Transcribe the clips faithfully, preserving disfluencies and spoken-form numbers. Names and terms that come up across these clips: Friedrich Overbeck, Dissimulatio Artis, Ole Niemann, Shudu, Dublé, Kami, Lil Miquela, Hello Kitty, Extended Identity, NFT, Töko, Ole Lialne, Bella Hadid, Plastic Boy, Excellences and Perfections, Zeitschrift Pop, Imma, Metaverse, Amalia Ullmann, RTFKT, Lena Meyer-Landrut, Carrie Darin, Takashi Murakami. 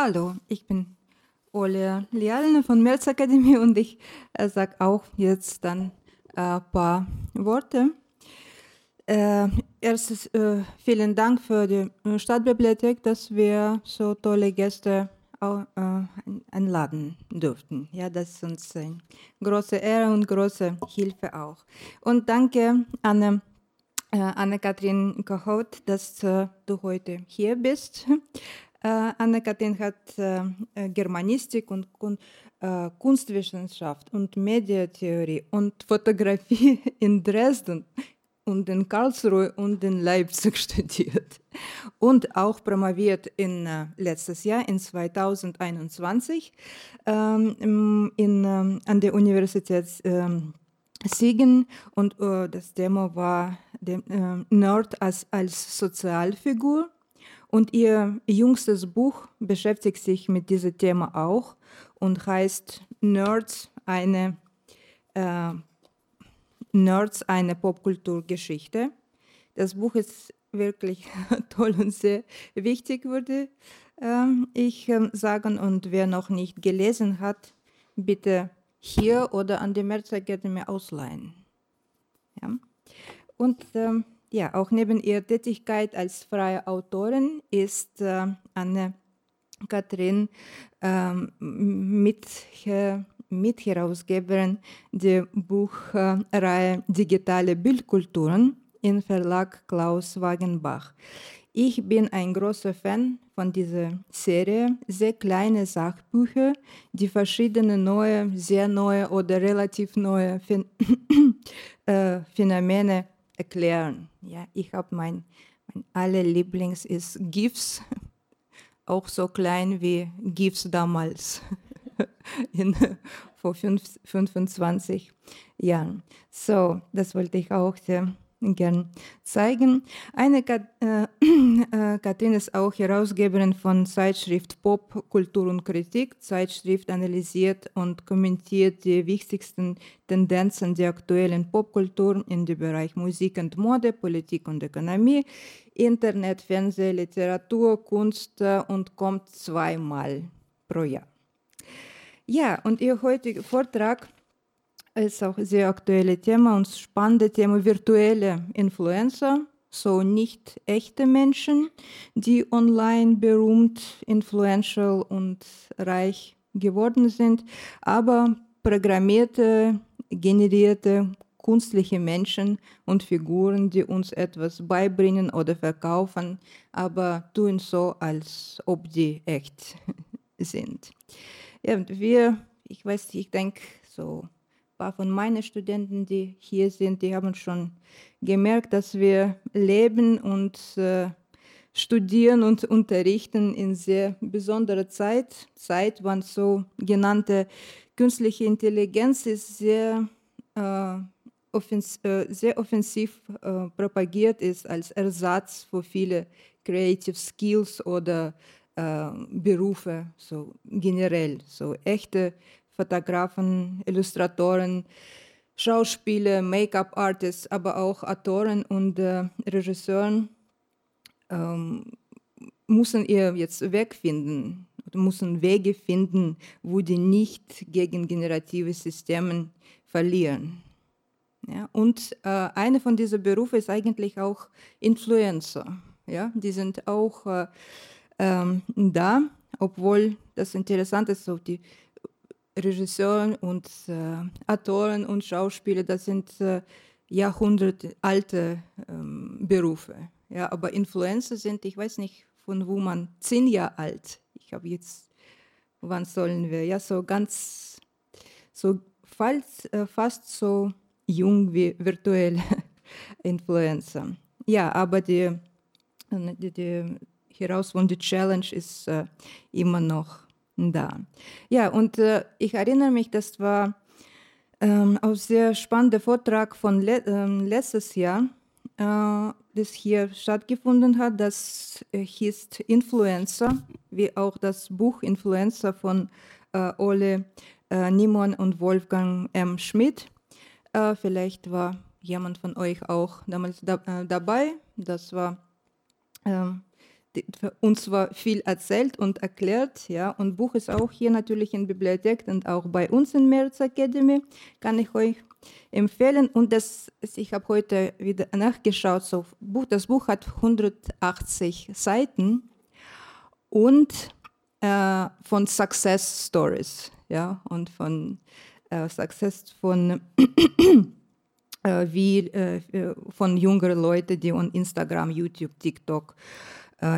Hallo, ich bin Ole Lialne von Merz Akademie und ich äh, sage auch jetzt dann ein äh, paar Worte. Äh, erstens äh, vielen Dank für die Stadtbibliothek, dass wir so tolle Gäste auch, äh, einladen durften. Ja, das ist uns eine große Ehre und große Hilfe auch. Und danke Anne, äh, Annekathrin Kohout, dass äh, du heute hier bist. Äh, Annekathrin hat äh, Germanistik und, und äh, Kunstwissenschaft und Medientheorie und Fotografie in Dresden und in Karlsruhe und in Leipzig studiert und auch promoviert in äh, letztes Jahr, in zweitausendeinundzwanzig, ähm, in, ähm, an der Universität ähm, Siegen. Und äh, das Thema war der äh, Nerd als, als Sozialfigur. Und ihr jüngstes Buch beschäftigt sich mit diesem Thema auch und heißt Nerds, eine äh, Nerds, eine Popkulturgeschichte. Das Buch ist wirklich toll und sehr wichtig, würde ähm, ich ähm, sagen. Und wer noch nicht gelesen hat, bitte hier oder an die Merz Akademie ausleihen. Ja. Und ähm, ja, auch neben ihrer Tätigkeit als freie Autorin ist äh, Annekathrin äh, mit äh, Mitherausgeberin der Buchreihe Digitale Bildkulturen im Verlag Klaus Wagenbach. Ich bin ein großer Fan von dieser Serie. Sehr kleine Sachbücher, die verschiedene neue, sehr neue oder relativ neue Phän- äh, Phänomene erklären. Ja, ich habe mein, mein aller Lieblings ist GIFs, auch so klein wie GIFs damals. In, vor fünf, fünfundzwanzig Jahren. So, das wollte ich auch sehr gern zeigen. Eine Kat- äh, äh, Kathrin ist auch Herausgeberin von Zeitschrift Pop, Kultur und Kritik. Zeitschrift analysiert und kommentiert die wichtigsten Tendenzen der aktuellen Popkultur in den Bereich Musik und Mode, Politik und Ökonomie, Internet, Fernsehen, Literatur, Kunst und kommt zweimal pro Jahr. Ja, und ihr heutiger Vortrag ist auch ein sehr aktuelles Thema und spannendes Thema: virtuelle Influencer, so nicht echte Menschen, die online berühmt, influential und reich geworden sind, aber programmierte, generierte, künstliche Menschen und Figuren, die uns etwas beibringen oder verkaufen, aber tun so, als ob die echt sind. Ja, und wir, ich weiß, ich denke, so ein paar von meinen Studenten, die hier sind, die haben schon gemerkt, dass wir leben und äh, studieren und unterrichten in sehr besonderer Zeit. Zeit, wann so genannte künstliche Intelligenz ist sehr, äh, offens- äh, sehr offensiv äh, propagiert ist als Ersatz für viele Creative Skills oder Berufe, so generell, so echte Fotografen, Illustratoren, Schauspieler, Make-up-Artists, aber auch Autoren und äh, Regisseuren ähm, müssen ihr jetzt Weg finden, müssen Wege finden, wo die nicht gegen generative Systeme verlieren. Ja, und äh, einer von diesen Berufen ist eigentlich auch Influencer. Ja, die sind auch äh, Ähm, da, obwohl das interessant ist, so die Regisseure und äh, Autoren und Schauspieler, das sind äh, jahrhundertalte ähm, Berufe. Ja, aber Influencer sind, ich weiß nicht, von wo man zehn Jahre alt. Ich habe jetzt, wann sollen wir? Ja, so ganz, so fast, äh, fast so jung wie virtuelle Influencer. Ja, aber die, die, die Hieraus und die Challenge ist äh, immer noch da. Ja, und äh, ich erinnere mich, das war ähm, ein sehr spannender Vortrag von le- ähm, letztes Jahr, äh, das hier stattgefunden hat. Das äh, hieß Influencer, wie auch das Buch Influencer von äh, Ole äh, Niemann und Wolfgang M. Schmidt. Äh, vielleicht war jemand von euch auch damals da- äh, dabei. Das war... Äh, uns war viel erzählt und erklärt, ja, und Buch ist auch hier natürlich in der Bibliothek und auch bei uns in Merz Akademie, kann ich euch empfehlen. Und das, ich habe heute wieder nachgeschaut, so Buch, das Buch hat hundertachtzig Seiten und äh, von Success Stories, ja, und von äh, Success von äh, wie äh, von jüngeren Leuten, die on Instagram, YouTube, TikTok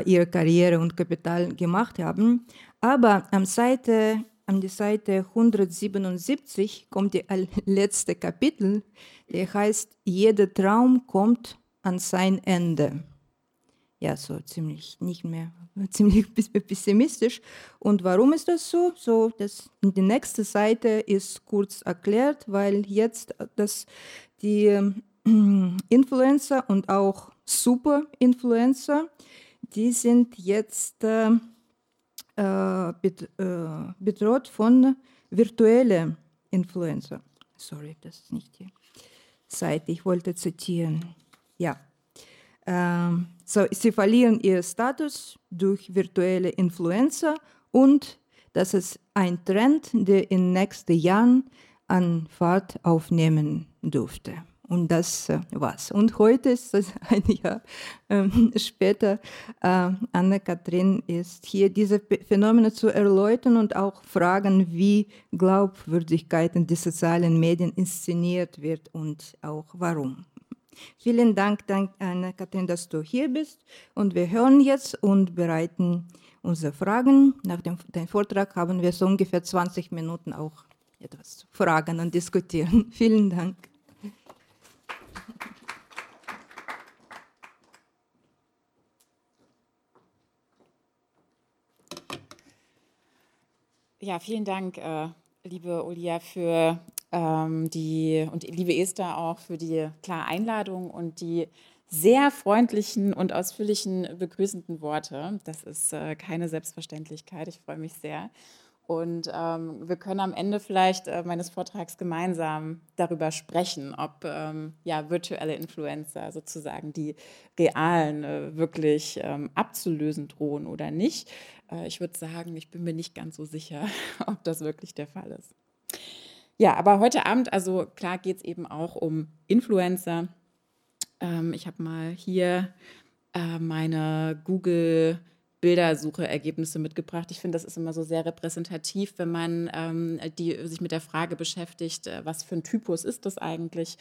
ihre Karriere und Kapital gemacht haben. Aber am Seite, an die Seite hundertsiebenundsiebzig kommt das letzte Kapitel, der heißt, jeder Traum kommt an sein Ende. Ja, so ziemlich nicht mehr, ziemlich pessimistisch. Und warum ist das so? So, das, die nächste Seite ist kurz erklärt, weil jetzt das, die äh, Influencer und auch Super-Influencer, die sind jetzt äh, bet, äh, bedroht von virtuellen Influencer. Sorry, das ist nicht die Seite, ich wollte zitieren. Ja. Ähm, so, sie verlieren ihren Status durch virtuelle Influencer und das ist ein Trend, der in den nächsten Jahren an Fahrt aufnehmen dürfte. Und das äh, war's. Und heute ist es ein Jahr ähm, später. Äh, Annekathrin ist hier, diese P- Phänomene zu erläutern und auch Fragen, wie Glaubwürdigkeit in den sozialen Medien inszeniert wird und auch warum. Vielen Dank, Dank Annekathrin, dass du hier bist. Und wir hören jetzt und bereiten unsere Fragen. Nach dem, dem Vortrag haben wir so ungefähr zwanzig Minuten auch etwas zu fragen und diskutieren. Vielen Dank. Ja, vielen Dank, äh, liebe Ulia, für ähm, die und liebe Esther auch für die klare Einladung und die sehr freundlichen und ausführlichen begrüßenden Worte. Das ist äh, keine Selbstverständlichkeit. Ich freue mich sehr. Und ähm, wir können am Ende vielleicht äh, meines Vortrags gemeinsam darüber sprechen, ob ähm, ja, virtuelle Influencer sozusagen die realen äh, wirklich ähm, abzulösen drohen oder nicht. Ich würde sagen, ich bin mir nicht ganz so sicher, ob das wirklich der Fall ist. Ja, aber heute Abend, also klar, geht es eben auch um Influencer. Ähm, ich habe mal hier äh, meine Google-Bildersuche-Ergebnisse mitgebracht. Ich finde, das ist immer so sehr repräsentativ, wenn man ähm, die, sich mit der Frage beschäftigt, äh, was für ein Typus ist das eigentlich,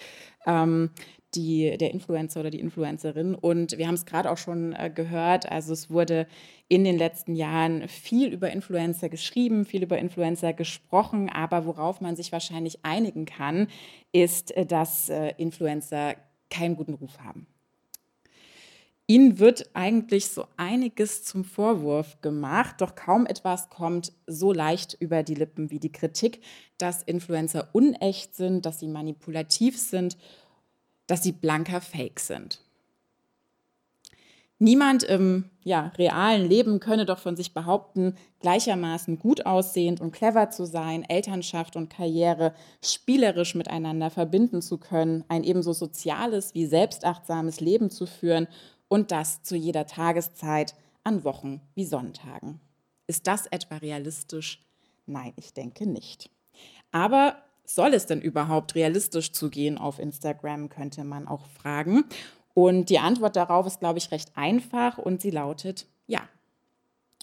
ähm, die, der Influencer oder die Influencerin. Und wir haben es gerade auch schon äh, gehört, also es wurde in den letzten Jahren viel über Influencer geschrieben, viel über Influencer gesprochen, aber worauf man sich wahrscheinlich einigen kann, ist, dass äh, Influencer keinen guten Ruf haben. Ihnen wird eigentlich so einiges zum Vorwurf gemacht, doch kaum etwas kommt so leicht über die Lippen wie die Kritik, dass Influencer unecht sind, dass sie manipulativ sind, dass sie blanker Fake sind. Niemand im ja, realen Leben könne doch von sich behaupten, gleichermaßen gut aussehend und clever zu sein, Elternschaft und Karriere spielerisch miteinander verbinden zu können, ein ebenso soziales wie selbstachtsames Leben zu führen. Und das zu jeder Tageszeit, an Wochen wie Sonntagen. Ist das etwa realistisch? Nein, ich denke nicht. Aber soll es denn überhaupt realistisch zugehen auf Instagram, könnte man auch fragen. Und die Antwort darauf ist, glaube ich, recht einfach und sie lautet ja.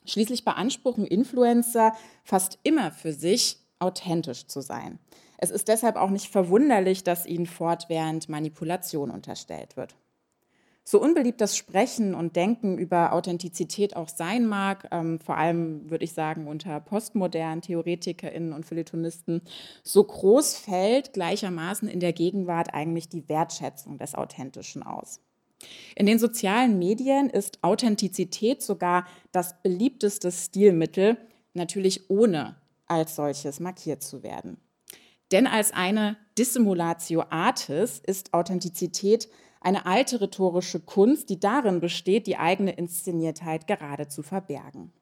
Schließlich beanspruchen Influencer fast immer für sich, authentisch zu sein. Es ist deshalb auch nicht verwunderlich, dass ihnen fortwährend Manipulation unterstellt wird. So unbeliebt das Sprechen und Denken über Authentizität auch sein mag, ähm, vor allem würde ich sagen unter postmodernen TheoretikerInnen und Philatelonisten, so groß fällt gleichermaßen in der Gegenwart eigentlich die Wertschätzung des Authentischen aus. In den sozialen Medien ist Authentizität sogar das beliebteste Stilmittel, natürlich ohne als solches markiert zu werden. Denn als eine Dissimulatio Artis ist Authentizität eine alte rhetorische Kunst, die darin besteht, die eigene Inszeniertheit gerade zu verbergen.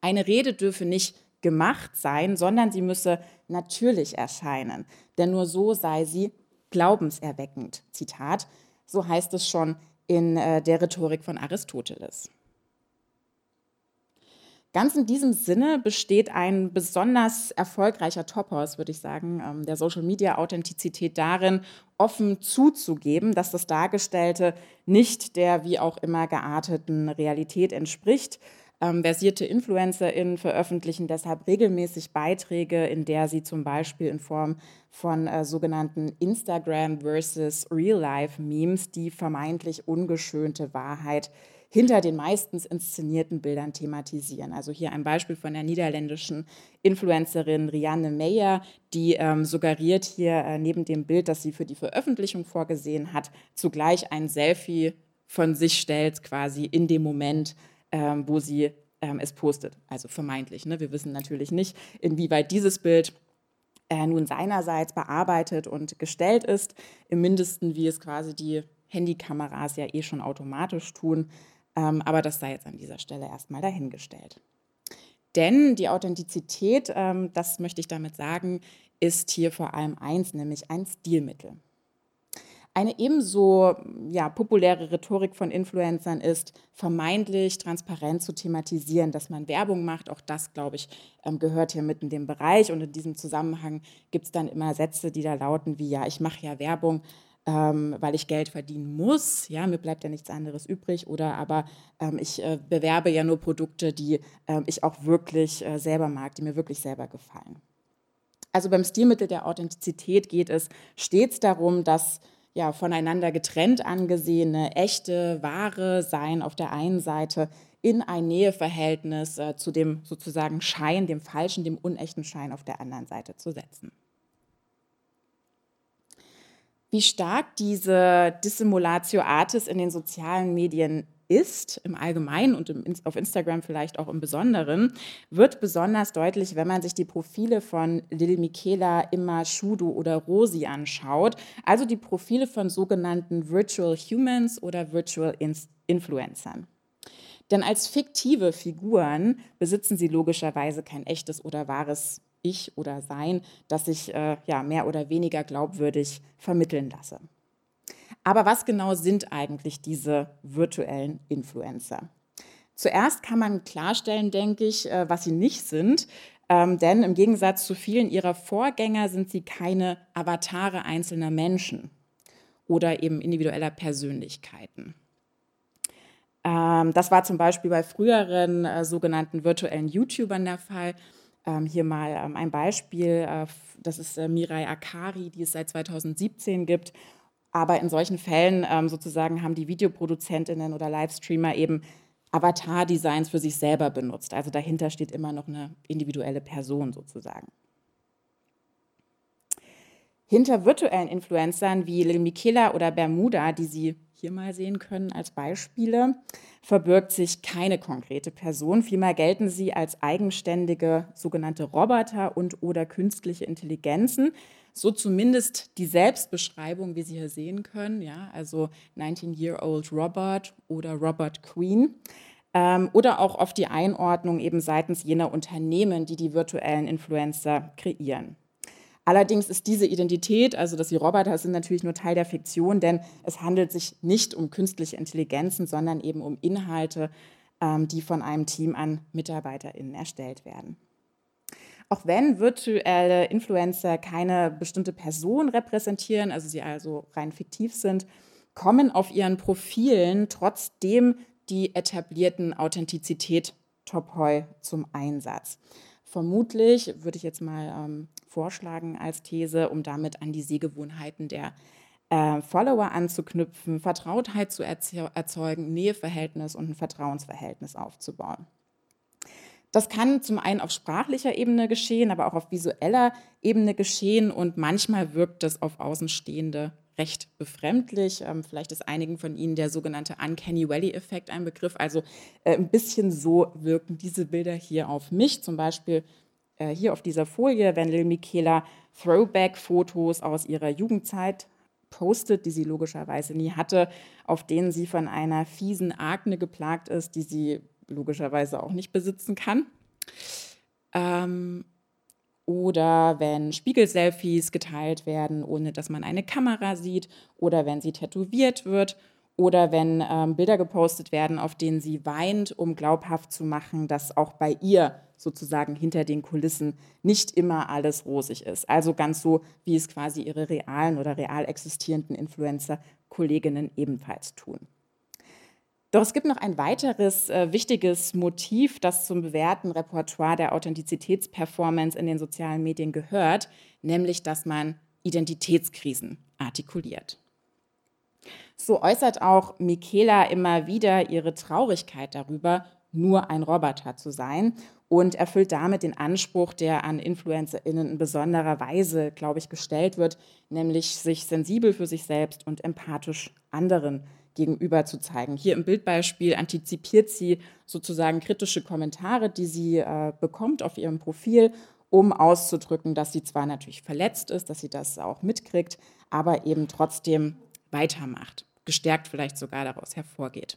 Eine Rede dürfe nicht gemacht sein, sondern sie müsse natürlich erscheinen, denn nur so sei sie glaubenserweckend. Zitat, so heißt es schon in äh, der Rhetorik von Aristoteles. Ganz in diesem Sinne besteht ein besonders erfolgreicher Topos, würde ich sagen, der Social-Media-Authentizität darin, offen zuzugeben, dass das Dargestellte nicht der wie auch immer gearteten Realität entspricht. Ähm, versierte InfluencerInnen veröffentlichen deshalb regelmäßig Beiträge, in der sie zum Beispiel in Form von äh, sogenannten Instagram versus Real-Life-Memes die vermeintlich ungeschönte Wahrheit hinter den meistens inszenierten Bildern thematisieren. Also hier ein Beispiel von der niederländischen Influencerin Lena Meyer, die ähm, suggeriert hier äh, neben dem Bild, das sie für die Veröffentlichung vorgesehen hat, zugleich ein Selfie von sich stellt, quasi in dem Moment, ähm, wo sie ähm, es postet. Also vermeintlich, ne? Wir wissen natürlich nicht, inwieweit dieses Bild äh, nun seinerseits bearbeitet und gestellt ist, im Mindesten, wie es quasi die Handykameras ja eh schon automatisch tun. Aber das sei jetzt an dieser Stelle erstmal dahingestellt. Denn die Authentizität, das möchte ich damit sagen, ist hier vor allem eins, nämlich ein Stilmittel. Eine ebenso ja, populäre Rhetorik von Influencern ist, vermeintlich transparent zu thematisieren, dass man Werbung macht. Auch das, glaube ich, gehört hier mit in den Bereich. Und in diesem Zusammenhang gibt es dann immer Sätze, die da lauten wie, ja, ich mache ja Werbung, Ähm, weil ich Geld verdienen muss, ja, mir bleibt ja nichts anderes übrig, oder aber ähm, ich äh, bewerbe ja nur Produkte, die äh, ich auch wirklich äh, selber mag, die mir wirklich selber gefallen. Also beim Stilmittel der Authentizität geht es stets darum, dass ja, voneinander getrennt angesehene, echte, wahre Sein auf der einen Seite in ein Näheverhältnis äh, zu dem sozusagen Schein, dem falschen, dem unechten Schein auf der anderen Seite zu setzen. Wie stark diese Dissimulatio Artis in den sozialen Medien ist, im Allgemeinen und im, auf Instagram vielleicht auch im Besonderen, wird besonders deutlich, wenn man sich die Profile von Lil Miquela, Imma, Shudu oder Rosi anschaut. Also die Profile von sogenannten Virtual Humans oder Virtual Influencern. Denn als fiktive Figuren besitzen sie logischerweise kein echtes oder wahres Ich oder Sein, das ich äh, ja, mehr oder weniger glaubwürdig vermitteln lasse. Aber was genau sind eigentlich diese virtuellen Influencer? Zuerst kann man klarstellen, denke ich, äh, was sie nicht sind, ähm, denn im Gegensatz zu vielen ihrer Vorgänger sind sie keine Avatare einzelner Menschen oder eben individueller Persönlichkeiten. Ähm, das war zum Beispiel bei früheren äh, sogenannten virtuellen YouTubern der Fall. Hier mal ein Beispiel, das ist Mirai Akari, die es seit zweitausendsiebzehn gibt. Aber in solchen Fällen sozusagen haben die Videoproduzentinnen oder Livestreamer eben Avatar-Designs für sich selber benutzt. Also dahinter steht immer noch eine individuelle Person sozusagen. Hinter virtuellen Influencern wie Lil Miquela oder Bermuda, die sie hier mal sehen können als Beispiele, verbirgt sich keine konkrete Person. Vielmehr gelten sie als eigenständige sogenannte Roboter und oder künstliche Intelligenzen. So zumindest die Selbstbeschreibung, wie Sie hier sehen können. Ja, also nineteen-year-old Robot oder Robot Queen. Ähm, oder auch oft die Einordnung eben seitens jener Unternehmen, die die virtuellen Influencer kreieren. Allerdings ist diese Identität, also dass die Roboter sind, natürlich nur Teil der Fiktion, denn es handelt sich nicht um künstliche Intelligenzen, sondern eben um Inhalte, die von einem Team an MitarbeiterInnen erstellt werden. Auch wenn virtuelle Influencer keine bestimmte Person repräsentieren, also sie also rein fiktiv sind, kommen auf ihren Profilen trotzdem die etablierten Authentizität-Topoi zum Einsatz. Vermutlich, würde ich jetzt mal ähm, vorschlagen als These, um damit an die Sehgewohnheiten der äh, Follower anzuknüpfen, Vertrautheit zu erzeugen, Näheverhältnis und ein Vertrauensverhältnis aufzubauen. Das kann zum einen auf sprachlicher Ebene geschehen, aber auch auf visueller Ebene geschehen und manchmal wirkt das auf Außenstehende recht befremdlich. Ähm, vielleicht ist einigen von Ihnen der sogenannte Uncanny Valley-Effekt ein Begriff. Also äh, ein bisschen so wirken diese Bilder hier auf mich. Zum Beispiel äh, hier auf dieser Folie, wenn Lil Miquela Throwback-Fotos aus ihrer Jugendzeit postet, die sie logischerweise nie hatte, auf denen sie von einer fiesen Akne geplagt ist, die sie logischerweise auch nicht besitzen kann. Ähm, Oder wenn Spiegel-Selfies geteilt werden, ohne dass man eine Kamera sieht. Oder wenn sie tätowiert wird. oder wenn ähm, Bilder gepostet werden, auf denen sie weint, um glaubhaft zu machen, dass auch bei ihr sozusagen hinter den Kulissen nicht immer alles rosig ist. Also ganz so, wie es quasi ihre realen oder real existierenden Influencer-Kolleginnen ebenfalls tun. Doch es gibt noch ein weiteres äh, wichtiges Motiv, das zum bewährten Repertoire der Authentizitätsperformance in den sozialen Medien gehört, nämlich, dass man Identitätskrisen artikuliert. So äußert auch Miquela immer wieder ihre Traurigkeit darüber, nur ein Roboter zu sein und erfüllt damit den Anspruch, der an InfluencerInnen in besonderer Weise, glaube ich, gestellt wird, nämlich sich sensibel für sich selbst und empathisch anderen gegenüber zu zeigen. Hier im Bildbeispiel antizipiert sie sozusagen kritische Kommentare, die sie äh, bekommt auf ihrem Profil, um auszudrücken, dass sie zwar natürlich verletzt ist, dass sie das auch mitkriegt, aber eben trotzdem weitermacht, gestärkt vielleicht sogar daraus hervorgeht.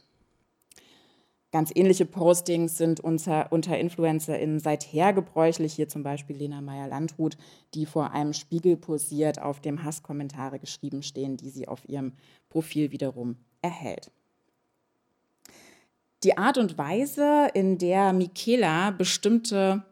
Ganz ähnliche Postings sind unter, unter InfluencerInnen seither gebräuchlich. Hier zum Beispiel Lena Meyer-Landrut, die vor einem Spiegel posiert, auf dem Hasskommentare geschrieben stehen, die sie auf ihrem Profil wiederum erhält. Die Art und Weise, in der Miquela bestimmte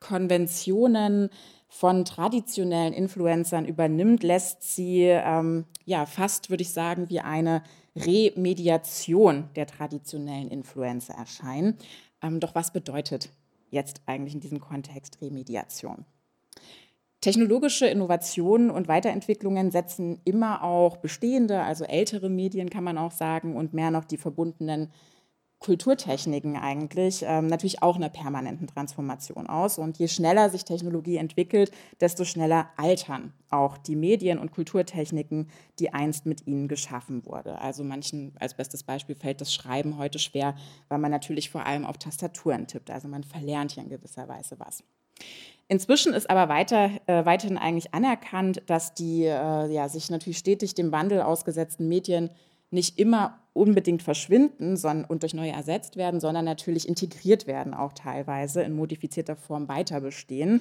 Konventionen von traditionellen Influencern übernimmt, lässt sie ähm, ja, fast, würde ich sagen, wie eine Remediation der traditionellen Influencer erscheinen. Ähm, doch was bedeutet jetzt eigentlich in diesem Kontext Remediation? Technologische Innovationen und Weiterentwicklungen setzen immer auch bestehende, also ältere Medien, kann man auch sagen, und mehr noch die verbundenen Kulturtechniken eigentlich ähm, natürlich auch einer permanenten Transformation aus. Und je schneller sich Technologie entwickelt, desto schneller altern auch die Medien und Kulturtechniken, die einst mit ihnen geschaffen wurde. Also manchen, als bestes Beispiel, fällt das Schreiben heute schwer, weil man natürlich vor allem auf Tastaturen tippt. Also man verlernt hier in gewisser Weise was. Inzwischen ist aber weiter, äh, weiterhin eigentlich anerkannt, dass die äh, ja, sich natürlich stetig dem Wandel ausgesetzten Medien nicht immer unbedingt verschwinden sondern, und durch neue ersetzt werden, sondern natürlich integriert werden, auch teilweise in modifizierter Form weiter bestehen.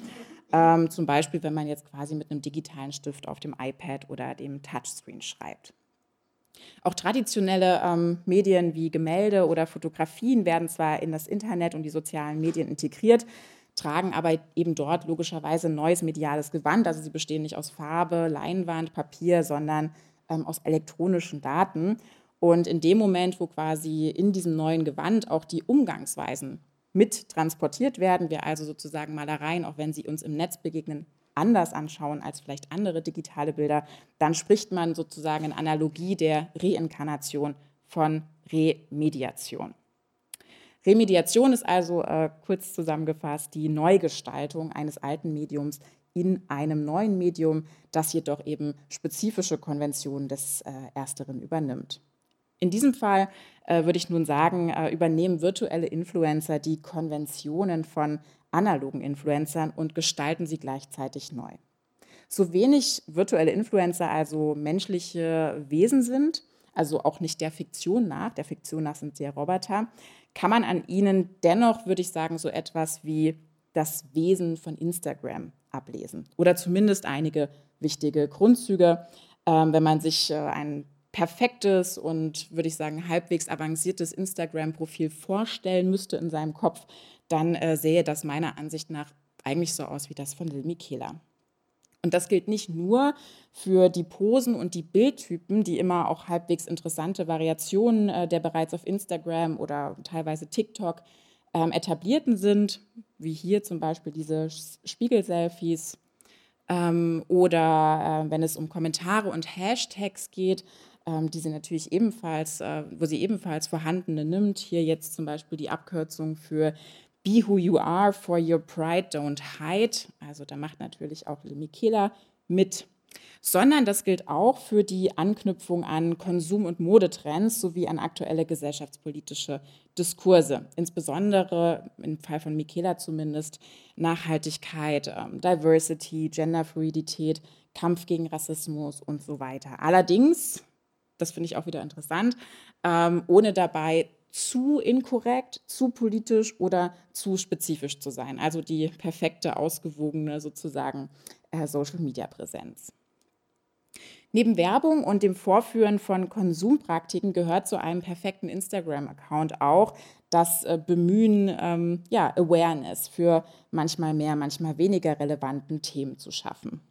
Ähm, zum Beispiel, wenn man jetzt quasi mit einem digitalen Stift auf dem iPad oder dem Touchscreen schreibt. Auch traditionelle ähm, Medien wie Gemälde oder Fotografien werden zwar in das Internet und die sozialen Medien integriert, tragen aber eben dort logischerweise neues mediales Gewand. Also sie bestehen nicht aus Farbe, Leinwand, Papier, sondern ähm, aus elektronischen Daten. Und in dem Moment, wo quasi in diesem neuen Gewand auch die Umgangsweisen mit transportiert werden, wir also sozusagen Malereien, auch wenn sie uns im Netz begegnen, anders anschauen als vielleicht andere digitale Bilder, dann spricht man sozusagen in Analogie der Reinkarnation von Remediation. Remediation ist also äh, kurz zusammengefasst die Neugestaltung eines alten Mediums in einem neuen Medium, das jedoch eben spezifische Konventionen des äh, Ersteren übernimmt. In diesem Fall äh, würde ich nun sagen, äh, übernehmen virtuelle Influencer die Konventionen von analogen Influencern und gestalten sie gleichzeitig neu. So wenig virtuelle Influencer also menschliche Wesen sind, also auch nicht der Fiktion nach, der Fiktion nach sind sie ja Roboter, kann man an ihnen dennoch, würde ich sagen, so etwas wie das Wesen von Instagram ablesen oder zumindest einige wichtige Grundzüge, äh, wenn man sich äh, ein perfektes und, würde ich sagen, halbwegs avanciertes Instagram-Profil vorstellen müsste in seinem Kopf, dann äh, sähe das meiner Ansicht nach eigentlich so aus wie das von Lil Miquela. Und das gilt nicht nur für die Posen und die Bildtypen, die immer auch halbwegs interessante Variationen äh, der bereits auf Instagram oder teilweise TikTok ähm, etablierten sind, wie hier zum Beispiel diese Spiegel-Selfies ähm, oder äh, wenn es um Kommentare und Hashtags geht, die sie natürlich ebenfalls, wo sie ebenfalls vorhandene nimmt. Hier jetzt zum Beispiel die Abkürzung für Be Who You Are, For Your Pride Don't Hide. Also da macht natürlich auch Lil Miquela mit. Sondern das gilt auch für die Anknüpfung an Konsum- und Modetrends sowie an aktuelle gesellschaftspolitische Diskurse. Insbesondere im Fall von Miquela zumindest Nachhaltigkeit, Diversity, Genderfluidität, Kampf gegen Rassismus und so weiter. Allerdings, das finde ich auch wieder interessant, ähm, ohne dabei zu inkorrekt, zu politisch oder zu spezifisch zu sein. Also die perfekte, ausgewogene sozusagen äh, Social-Media-Präsenz. Neben Werbung und dem Vorführen von Konsumpraktiken gehört zu einem perfekten Instagram-Account auch das Bemühen, ähm, ja, Awareness für manchmal mehr, manchmal weniger relevanten Themen zu schaffen.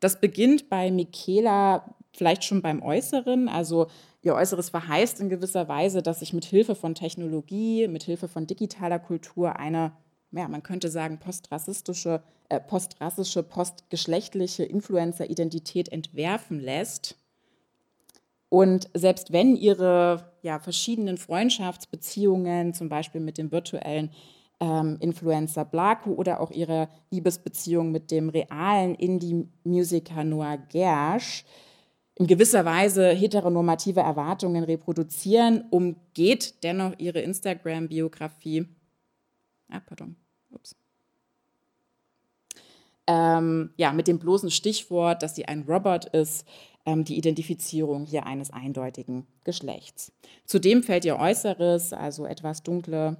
Das beginnt bei Miquela vielleicht schon beim Äußeren, also ihr Äußeres verheißt in gewisser Weise, dass sich mit Hilfe von Technologie, mit Hilfe von digitaler Kultur eine, ja, man könnte sagen, postrassistische, äh, postrassische, postgeschlechtliche Influencer-Identität entwerfen lässt. Und selbst wenn ihre ja, verschiedenen Freundschaftsbeziehungen, zum Beispiel mit dem virtuellen ähm, Influencer Blago oder auch ihre Liebesbeziehung mit dem realen Indie-Musiker Noah Gersh, in gewisser Weise heteronormative Erwartungen reproduzieren, umgeht dennoch ihre Instagram-Biografie. Ah, pardon. Ups. Ähm, ja, mit dem bloßen Stichwort, dass sie ein Robot ist, ähm, die Identifizierung hier eines eindeutigen Geschlechts. Zudem fällt ihr Äußeres, also etwas dunkle,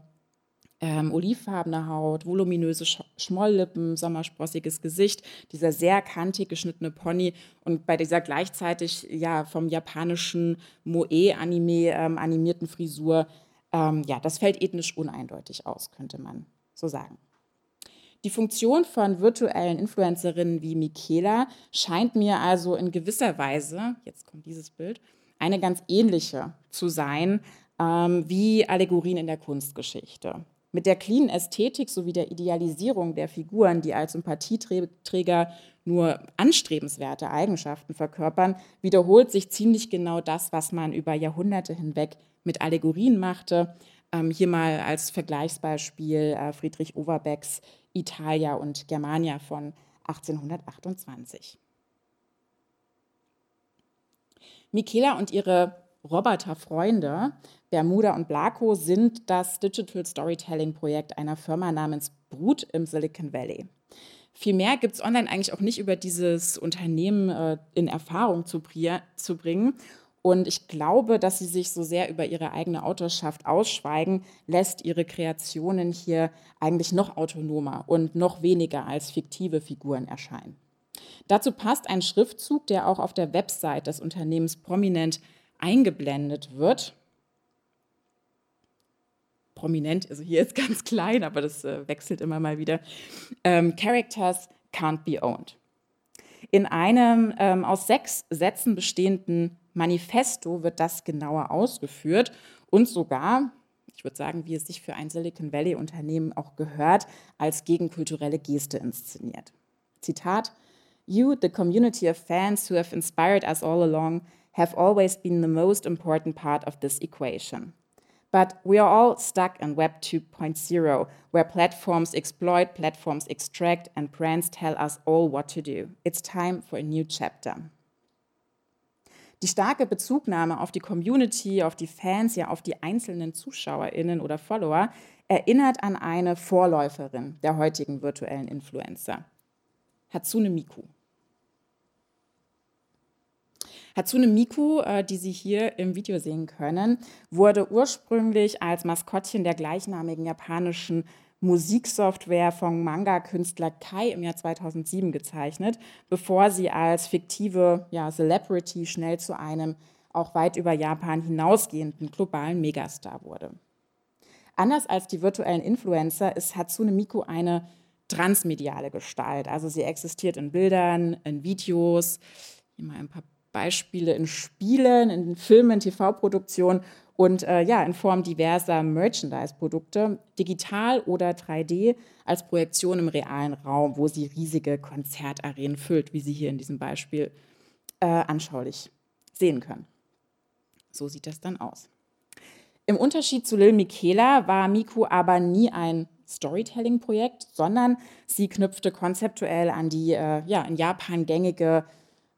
ähm, olivfarbene Haut, voluminöse Sch- Schmolllippen, sommersprossiges Gesicht, dieser sehr kantig geschnittene Pony und bei dieser gleichzeitig ja, vom japanischen Moe-Anime ähm, animierten Frisur. Ähm, ja, das fällt ethnisch uneindeutig aus, könnte man so sagen. Die Funktion von virtuellen Influencerinnen wie Miquela scheint mir also in gewisser Weise, jetzt kommt dieses Bild, eine ganz ähnliche zu sein, ähm, wie Allegorien in der Kunstgeschichte. Mit der cleanen Ästhetik sowie der Idealisierung der Figuren, die als Sympathieträger nur anstrebenswerte Eigenschaften verkörpern, wiederholt sich ziemlich genau das, was man über Jahrhunderte hinweg mit Allegorien machte. Ähm, hier mal als Vergleichsbeispiel äh, Friedrich Overbecks Italia und Germania von achtzehnhundertachtundzwanzig. Miquela und ihre Roboterfreunde, Bermuda und Blago, sind das Digital Storytelling-Projekt einer Firma namens Brud im Silicon Valley. Viel mehr gibt es online eigentlich auch nicht über dieses Unternehmen äh, in Erfahrung zu, pri- zu bringen. Und ich glaube, dass sie sich so sehr über ihre eigene Autorschaft ausschweigen, lässt ihre Kreationen hier eigentlich noch autonomer und noch weniger als fiktive Figuren erscheinen. Dazu passt ein Schriftzug, der auch auf der Website des Unternehmens prominent eingeblendet wird. Prominent, also hier ist ganz klein, aber das äh, wechselt immer mal wieder. Ähm, Characters can't be owned. In einem ähm, aus sechs Sätzen bestehenden Manifesto wird das genauer ausgeführt und sogar, ich würde sagen, wie es sich für ein Silicon Valley-Unternehmen auch gehört, als gegenkulturelle Geste inszeniert. Zitat: You, the community of fans who have inspired us all along, have always been the most important part of this equation. But we are all stuck in Web two point oh, where platforms exploit, platforms extract, and brands tell us all what to do. It's time for a new chapter. Die starke Bezugnahme auf die Community, auf die Fans, ja auf die einzelnen ZuschauerInnen oder Follower erinnert an eine Vorläuferin der heutigen virtuellen Influencer, Hatsune Miku. Hatsune Miku, die Sie hier im Video sehen können, wurde ursprünglich als Maskottchen der gleichnamigen japanischen Musiksoftware vom Manga-Künstler Kai im Jahr zweitausendsieben gezeichnet, bevor sie als fiktive ja, Celebrity schnell zu einem auch weit über Japan hinausgehenden globalen Megastar wurde. Anders als die virtuellen Influencer ist Hatsune Miku eine transmediale Gestalt. Also sie existiert in Bildern, in Videos, hier mal ein paar Beispiele in Spielen, in Filmen, T V-Produktionen und äh, ja, in Form diverser Merchandise-Produkte, digital oder drei D, als Projektion im realen Raum, wo sie riesige Konzertarenen füllt, wie Sie hier in diesem Beispiel äh, anschaulich sehen können. So sieht das dann aus. Im Unterschied zu Lil Miquela war Miku aber nie ein Storytelling-Projekt, sondern sie knüpfte konzeptuell an die äh, ja, in Japan gängige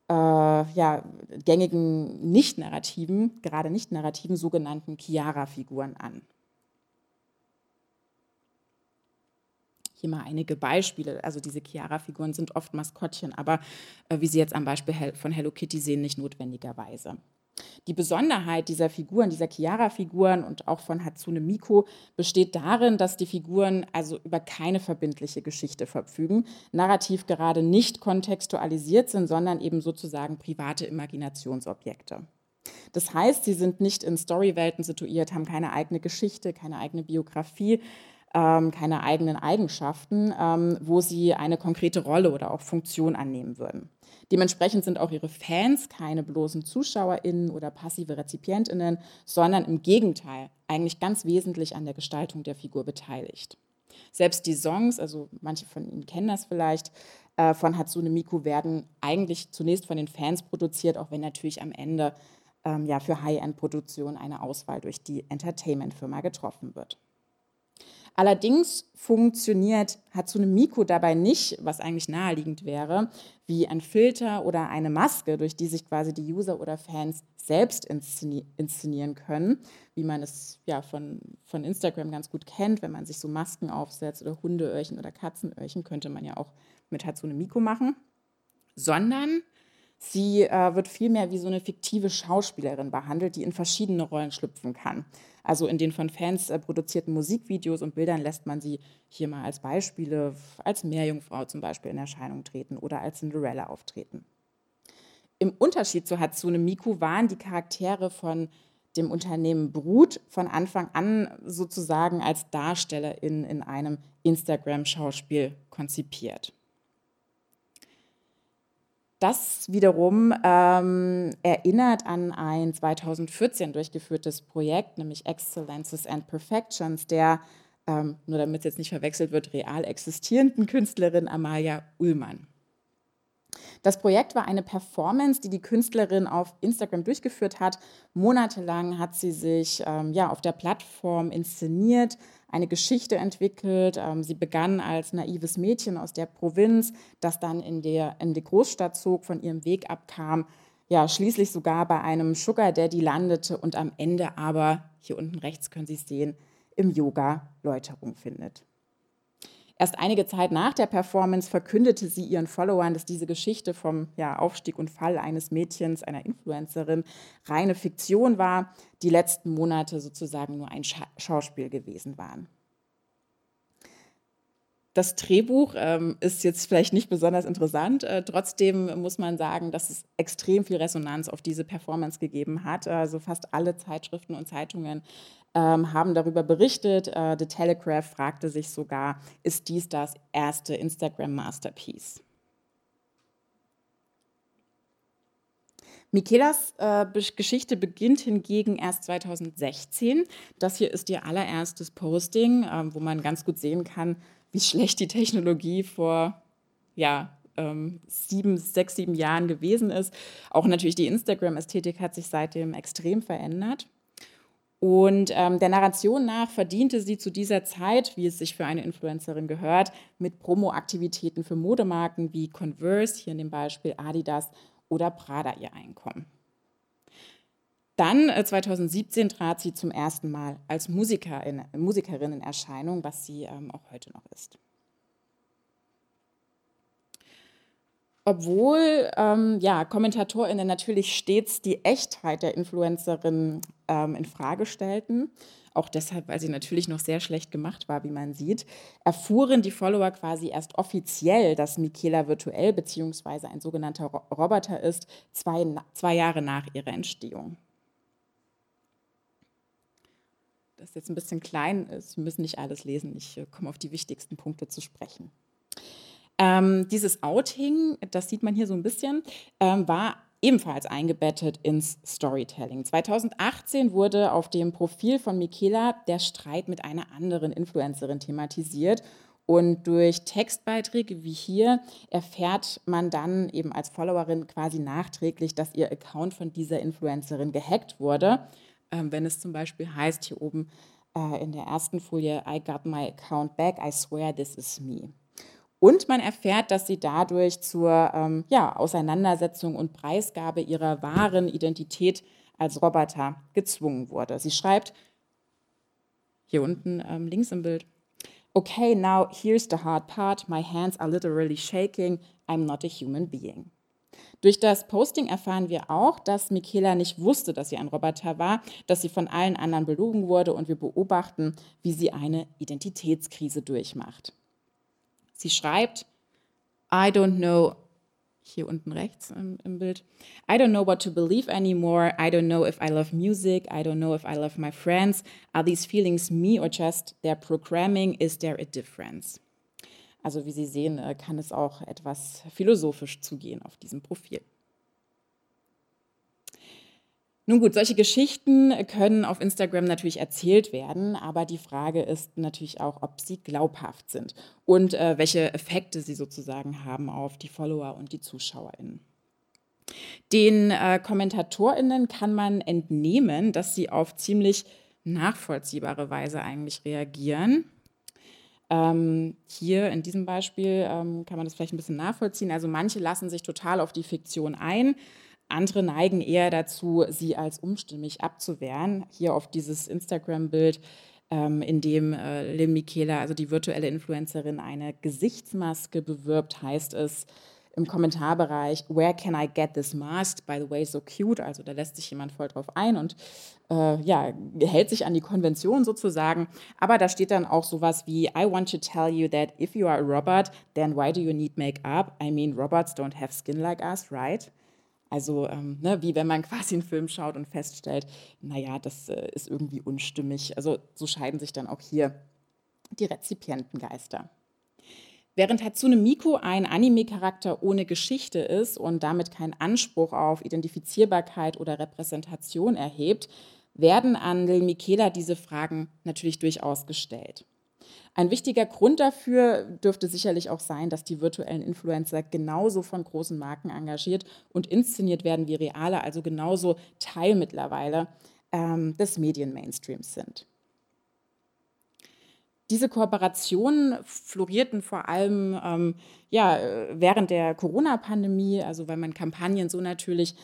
Äh, ja, gängigen nicht-narrativen, gerade nicht-narrativen sogenannten Chiara-Figuren an. Hier mal einige Beispiele. Also diese Chiara-Figuren sind oft Maskottchen, aber äh, wie Sie jetzt am Beispiel von Hello Kitty sehen, nicht notwendigerweise. Die Besonderheit dieser Figuren, dieser Chiara-Figuren und auch von Hatsune Miku besteht darin, dass die Figuren also über keine verbindliche Geschichte verfügen, narrativ gerade nicht kontextualisiert sind, sondern eben sozusagen private Imaginationsobjekte. Das heißt, sie sind nicht in Storywelten situiert, haben keine eigene Geschichte, keine eigene Biografie, ähm, keine eigenen Eigenschaften, ähm, wo sie eine konkrete Rolle oder auch Funktion annehmen würden. Dementsprechend sind auch ihre Fans keine bloßen ZuschauerInnen oder passive RezipientInnen, sondern im Gegenteil eigentlich ganz wesentlich an der Gestaltung der Figur beteiligt. Selbst die Songs, also manche von Ihnen kennen das vielleicht, äh, von Hatsune Miku werden eigentlich zunächst von den Fans produziert, auch wenn natürlich am Ende ähm, ja, für High-End-Produktion eine Auswahl durch die Entertainment-Firma getroffen wird. Allerdings funktioniert Hatsune Miku dabei nicht, was eigentlich naheliegend wäre, wie ein Filter oder eine Maske, durch die sich quasi die User oder Fans selbst inszenieren können, wie man es ja von, von Instagram ganz gut kennt, wenn man sich so Masken aufsetzt oder Hundeöhrchen oder Katzenöhrchen, könnte man ja auch mit Hatsune Miku machen, sondern sie äh, wird vielmehr wie so eine fiktive Schauspielerin behandelt, die in verschiedene Rollen schlüpfen kann. Also in den von Fans produzierten Musikvideos und Bildern lässt man sie hier mal als Beispiele, als Meerjungfrau zum Beispiel in Erscheinung treten oder als Cinderella auftreten. Im Unterschied zu Hatsune Miku waren die Charaktere von dem Unternehmen Brud von Anfang an sozusagen als DarstellerInnen in einem Instagram-Schauspiel konzipiert. Das wiederum ähm, erinnert an ein zweitausendvierzehn durchgeführtes Projekt, nämlich Excellences and Perfections, der, ähm, nur damit es jetzt nicht verwechselt wird, real existierenden Künstlerin Amalia Ullmann. Das Projekt war eine Performance, die die Künstlerin auf Instagram durchgeführt hat. Monatelang hat sie sich ähm, ja, auf der Plattform inszeniert, eine Geschichte entwickelt. Ähm, sie begann als naives Mädchen aus der Provinz, das dann in, der, in die Großstadt zog, von ihrem Weg abkam, ja, schließlich sogar bei einem Sugar Daddy landete und am Ende aber, hier unten rechts können Sie es sehen, im Yoga Läuterung findet. Erst einige Zeit nach der Performance verkündete sie ihren Followern, dass diese Geschichte vom ja, Aufstieg und Fall eines Mädchens, einer Influencerin, reine Fiktion war, die letzten Monate sozusagen nur ein Scha- Schauspiel gewesen waren. Das Drehbuch ähm, ist jetzt vielleicht nicht besonders interessant. Äh, trotzdem muss man sagen, dass es extrem viel Resonanz auf diese Performance gegeben hat. Also fast alle Zeitschriften und Zeitungen ähm, haben darüber berichtet. Äh, The Telegraph fragte sich sogar, ist dies das erste Instagram-Masterpiece? Miquelas äh, Geschichte beginnt hingegen erst zweitausendsechzehn. Das hier ist ihr allererstes Posting, äh, wo man ganz gut sehen kann, wie schlecht die Technologie vor ja, ähm, sieben, sechs, sieben Jahren gewesen ist. Auch natürlich die Instagram-Ästhetik hat sich seitdem extrem verändert. Und ähm, der Narration nach verdiente sie zu dieser Zeit, wie es sich für eine Influencerin gehört, mit Promo-Aktivitäten für Modemarken wie Converse, hier in dem Beispiel Adidas oder Prada, ihr Einkommen. Dann, zweitausendsiebzehn, trat sie zum ersten Mal als Musikerin, Musikerin in Erscheinung, was sie ähm, auch heute noch ist. Obwohl ähm, ja, KommentatorInnen natürlich stets die Echtheit der Influencerin ähm, in Frage stellten, auch deshalb, weil sie natürlich noch sehr schlecht gemacht war, wie man sieht, erfuhren die Follower quasi erst offiziell, dass Miquela virtuell bzw. ein sogenannter Roboter ist, zwei, zwei Jahre nach ihrer Entstehung. Das jetzt ein bisschen klein ist, Sie müssen nicht alles lesen, ich komme auf die wichtigsten Punkte zu sprechen. Ähm, dieses Outing, das sieht man hier so ein bisschen, ähm, war ebenfalls eingebettet ins Storytelling. zweitausendachtzehn wurde auf dem Profil von Miquela der Streit mit einer anderen Influencerin thematisiert und durch Textbeiträge wie hier erfährt man dann eben als Followerin quasi nachträglich, dass ihr Account von dieser Influencerin gehackt wurde. Ähm, wenn es zum Beispiel heißt, hier oben äh, in der ersten Folie, I got my account back, I swear this is me. Und man erfährt, dass sie dadurch zur ähm, ja, Auseinandersetzung und Preisgabe ihrer wahren Identität als Roboter gezwungen wurde. Sie schreibt, hier unten ähm, links im Bild, okay, now here's the hard part, my hands are literally shaking, I'm not a human being. Durch das Posting erfahren wir auch, dass Miquela nicht wusste, dass sie ein Roboter war, dass sie von allen anderen belogen wurde, und wir beobachten, wie sie eine Identitätskrise durchmacht. Sie schreibt, I don't know, hier unten rechts im, im Bild, I don't know what to believe anymore, I don't know if I love music, I don't know if I love my friends, are these feelings me or just their programming, is there a difference? Also wie Sie sehen, kann es auch etwas philosophisch zugehen auf diesem Profil. Nun gut, solche Geschichten können auf Instagram natürlich erzählt werden, aber die Frage ist natürlich auch, ob sie glaubhaft sind und äh, welche Effekte sie sozusagen haben auf die Follower und die ZuschauerInnen. Den äh, KommentatorInnen kann man entnehmen, dass sie auf ziemlich nachvollziehbare Weise eigentlich reagieren. Ähm, hier in diesem Beispiel ähm, kann man das vielleicht ein bisschen nachvollziehen. Also manche lassen sich total auf die Fiktion ein, andere neigen eher dazu, sie als unstimmig abzuwehren. Hier auf dieses Instagram-Bild, ähm, in dem äh, Lil Miquela, also die virtuelle Influencerin, eine Gesichtsmaske bewirbt, heißt es im Kommentarbereich, where can I get this mask? By the way, so cute. Also da lässt sich jemand voll drauf ein und äh, ja, hält sich an die Konvention sozusagen. Aber da steht dann auch sowas wie, I want to tell you that if you are a robot, then why do you need makeup? I mean, robots don't have skin like us, right? Also ähm, ne, wie wenn man quasi einen Film schaut und feststellt, naja, das äh, ist irgendwie unstimmig. Also so scheiden sich dann auch hier die Rezipientengeister. Während Hatsune Miku ein Anime-Charakter ohne Geschichte ist und damit keinen Anspruch auf Identifizierbarkeit oder Repräsentation erhebt, werden an Lil Miquela diese Fragen natürlich durchaus gestellt. Ein wichtiger Grund dafür dürfte sicherlich auch sein, dass die virtuellen Influencer genauso von großen Marken engagiert und inszeniert werden wie reale, also genauso Teil mittlerweile ähm, des Medien-Mainstreams sind. Diese Kooperationen florierten vor allem ähm, ja, während der Corona-Pandemie, also weil man Kampagnen so natürlich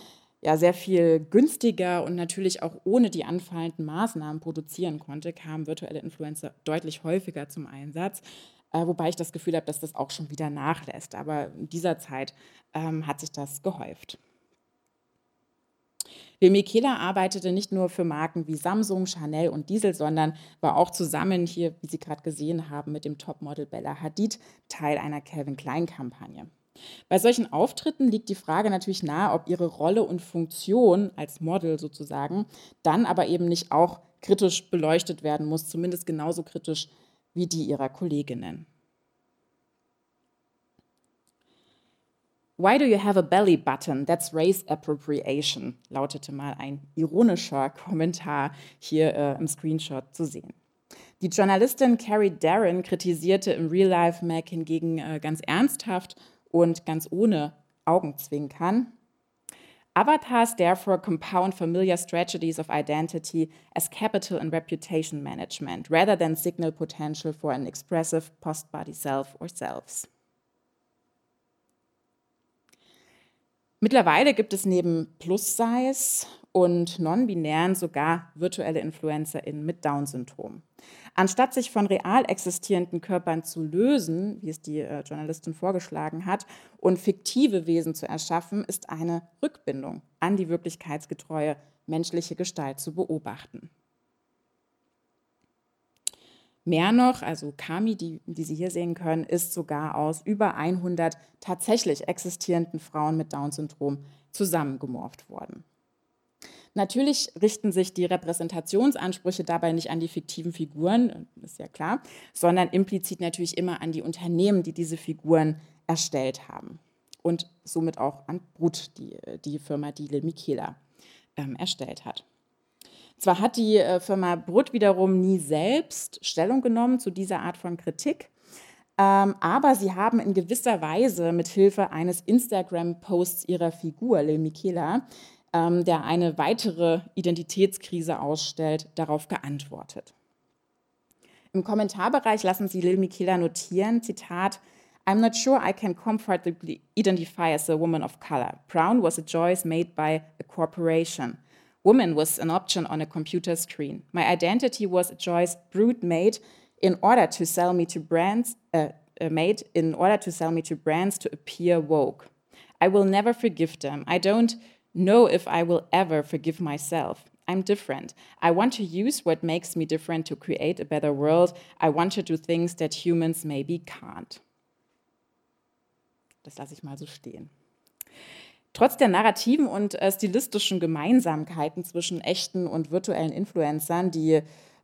ja, sehr viel günstiger und natürlich auch ohne die anfallenden Maßnahmen produzieren konnte, kamen virtuelle Influencer deutlich häufiger zum Einsatz, äh, wobei ich das Gefühl habe, dass das auch schon wieder nachlässt. Aber in dieser Zeit ähm, hat sich das gehäuft. Lil Miquela arbeitete nicht nur für Marken wie Samsung, Chanel und Diesel, sondern war auch zusammen hier, wie Sie gerade gesehen haben, mit dem Topmodel Bella Hadid Teil einer Calvin-Klein-Kampagne. Bei solchen Auftritten liegt die Frage natürlich nahe, ob ihre Rolle und Funktion als Model sozusagen dann aber eben nicht auch kritisch beleuchtet werden muss, zumindest genauso kritisch wie die ihrer Kolleginnen. Why do you have a belly button? That's race appropriation, lautete mal ein ironischer Kommentar hier äh, im Screenshot zu sehen. Die Journalistin Carrie Darin kritisierte im Real-Life-Mag hingegen äh, ganz ernsthaft und ganz ohne Augenzwinkern. Avatars therefore compound familiar strategies of identity as capital and reputation management, rather than signal potential for an expressive post-body self or selves. Mittlerweile gibt es neben Plus-Size und Non-Binären sogar virtuelle InfluencerInnen mit Down-Syndrom. Anstatt sich von real existierenden Körpern zu lösen, wie es die äh, Journalistin vorgeschlagen hat, und fiktive Wesen zu erschaffen, ist eine Rückbindung an die wirklichkeitsgetreue menschliche Gestalt zu beobachten. Mehr noch, also Kami, die, die Sie hier sehen können, ist sogar aus über hundert tatsächlich existierenden Frauen mit Down-Syndrom zusammengemorpht worden. Natürlich richten sich die Repräsentationsansprüche dabei nicht an die fiktiven Figuren, ist ja klar, sondern implizit natürlich immer an die Unternehmen, die diese Figuren erstellt haben. Und somit auch an Brud, die, die Firma, die Lil Miquela ähm, erstellt hat. Zwar hat die Firma Brud wiederum nie selbst Stellung genommen zu dieser Art von Kritik, ähm, aber sie haben in gewisser Weise mit Hilfe eines Instagram-Posts ihrer Figur, Lil Miquela, ähm, der eine weitere Identitätskrise ausstellt, darauf geantwortet. Im Kommentarbereich lassen sie Lil Miquela notieren, Zitat, I'm not sure I can comfortably identify as a woman of color. Brown was a choice made by a corporation. Woman was an option on a computer screen. My identity was a choice Brud made in order to sell me to brands, uh, made in order to sell me to brands to appear woke. I will never forgive them. I don't know if I will ever forgive myself. I'm different. I want to use what makes me different to create a better world. I want to do things that humans maybe can't. Das lasse ich mal so stehen. Trotz der narrativen und äh, stilistischen Gemeinsamkeiten zwischen echten und virtuellen Influencern, die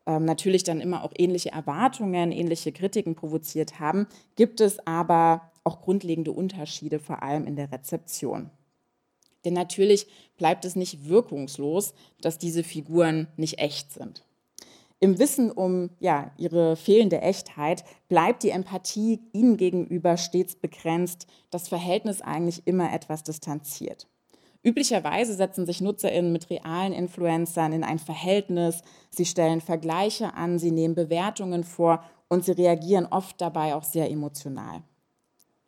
ähm, natürlich dann immer auch ähnliche Erwartungen, ähnliche Kritiken provoziert haben, gibt es aber auch grundlegende Unterschiede, vor allem in der Rezeption. Denn natürlich bleibt es nicht wirkungslos, dass diese Figuren nicht echt sind. Im Wissen um ja, ihre fehlende Echtheit bleibt die Empathie ihnen gegenüber stets begrenzt, das Verhältnis eigentlich immer etwas distanziert. Üblicherweise setzen sich NutzerInnen mit realen Influencern in ein Verhältnis, sie stellen Vergleiche an, sie nehmen Bewertungen vor und sie reagieren oft dabei auch sehr emotional.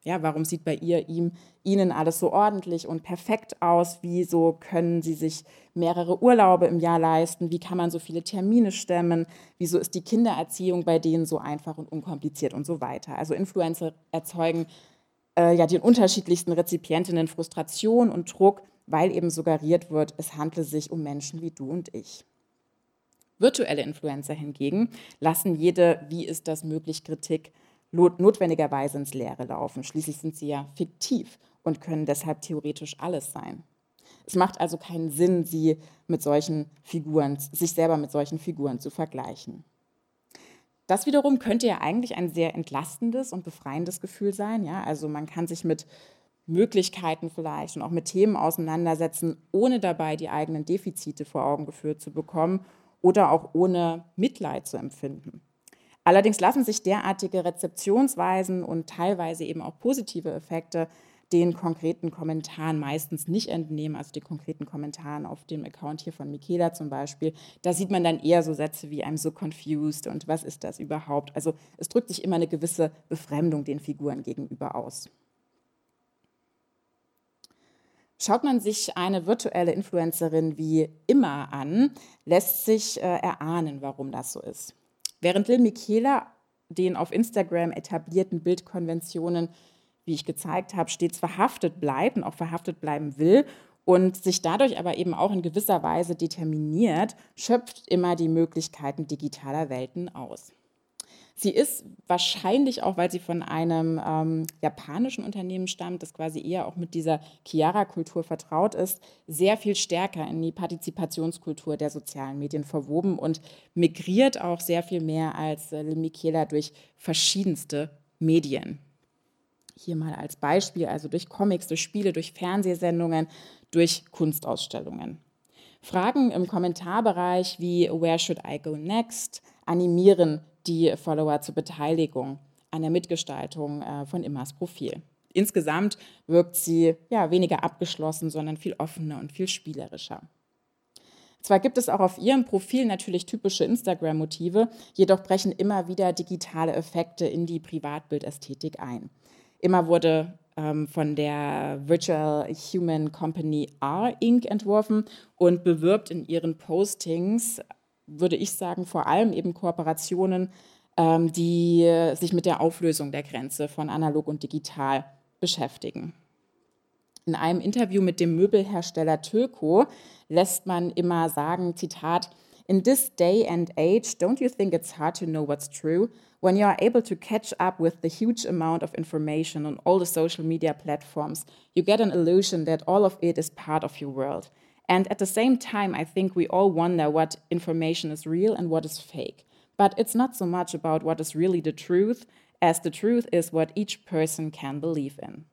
Ja, warum sieht bei ihr, ihm, ihnen alles so ordentlich und perfekt aus? Wieso können sie sich mehrere Urlaube im Jahr leisten? Wie kann man so viele Termine stemmen? Wieso ist die Kindererziehung bei denen so einfach und unkompliziert und so weiter? Also Influencer erzeugen äh, ja den unterschiedlichsten Rezipientinnen Frustration und Druck, weil eben suggeriert wird, es handle sich um Menschen wie du und ich. Virtuelle Influencer hingegen lassen jede, wie ist das möglich, Kritik notwendigerweise ins Leere laufen. Schließlich sind sie ja fiktiv und können deshalb theoretisch alles sein. Es macht also keinen Sinn, sie mit solchen Figuren, sich selber mit solchen Figuren zu vergleichen. Das wiederum könnte ja eigentlich ein sehr entlastendes und befreiendes Gefühl sein. Ja? Also man kann sich mit Möglichkeiten vielleicht und auch mit Themen auseinandersetzen, ohne dabei die eigenen Defizite vor Augen geführt zu bekommen oder auch ohne Mitleid zu empfinden. Allerdings lassen sich derartige Rezeptionsweisen und teilweise eben auch positive Effekte den konkreten Kommentaren meistens nicht entnehmen, also den konkreten Kommentaren auf dem Account hier von Miquela zum Beispiel. Da sieht man dann eher so Sätze wie I'm so confused und was ist das überhaupt? Also es drückt sich immer eine gewisse Befremdung den Figuren gegenüber aus. Schaut man sich eine virtuelle Influencerin wie Imma an, lässt sich äh, erahnen, warum das so ist. Während Lil Miquela den auf Instagram etablierten Bildkonventionen, wie ich gezeigt habe, stets verhaftet bleibt und auch verhaftet bleiben will und sich dadurch aber eben auch in gewisser Weise determiniert, schöpft Imma die Möglichkeiten digitaler Welten aus. Sie ist wahrscheinlich auch, weil sie von einem ähm, japanischen Unternehmen stammt, das quasi eher auch mit dieser Kiara-Kultur vertraut ist, sehr viel stärker in die Partizipationskultur der sozialen Medien verwoben und migriert auch sehr viel mehr als äh, Lil Miquela durch verschiedenste Medien. Hier mal als Beispiel, also durch Comics, durch Spiele, durch Fernsehsendungen, durch Kunstausstellungen. Fragen im Kommentarbereich wie Where should I go next animieren die Follower zur Beteiligung an der Mitgestaltung äh, von Immas Profil. Insgesamt wirkt sie ja, weniger abgeschlossen, sondern viel offener und viel spielerischer. Zwar gibt es auch auf ihrem Profil natürlich typische Instagram-Motive, jedoch brechen immer wieder digitale Effekte in die Privatbildästhetik ein. Imma wurde ähm, von der Virtual Human Company R Incorporated entworfen und bewirbt in ihren Postings, würde ich sagen, vor allem eben Kooperationen, ähm, die sich mit der Auflösung der Grenze von analog und digital beschäftigen. In einem Interview mit dem Möbelhersteller Töko lässt man Imma sagen, Zitat, in this day and age, don't you think it's hard to know what's true? When you are able to catch up with the huge amount of information on all the social media platforms, you get an illusion that all of it is part of your world. And at the same time, I think we all wonder what information is real and what is fake. But it's not so much about what is really the truth, as the truth is what each person can believe in.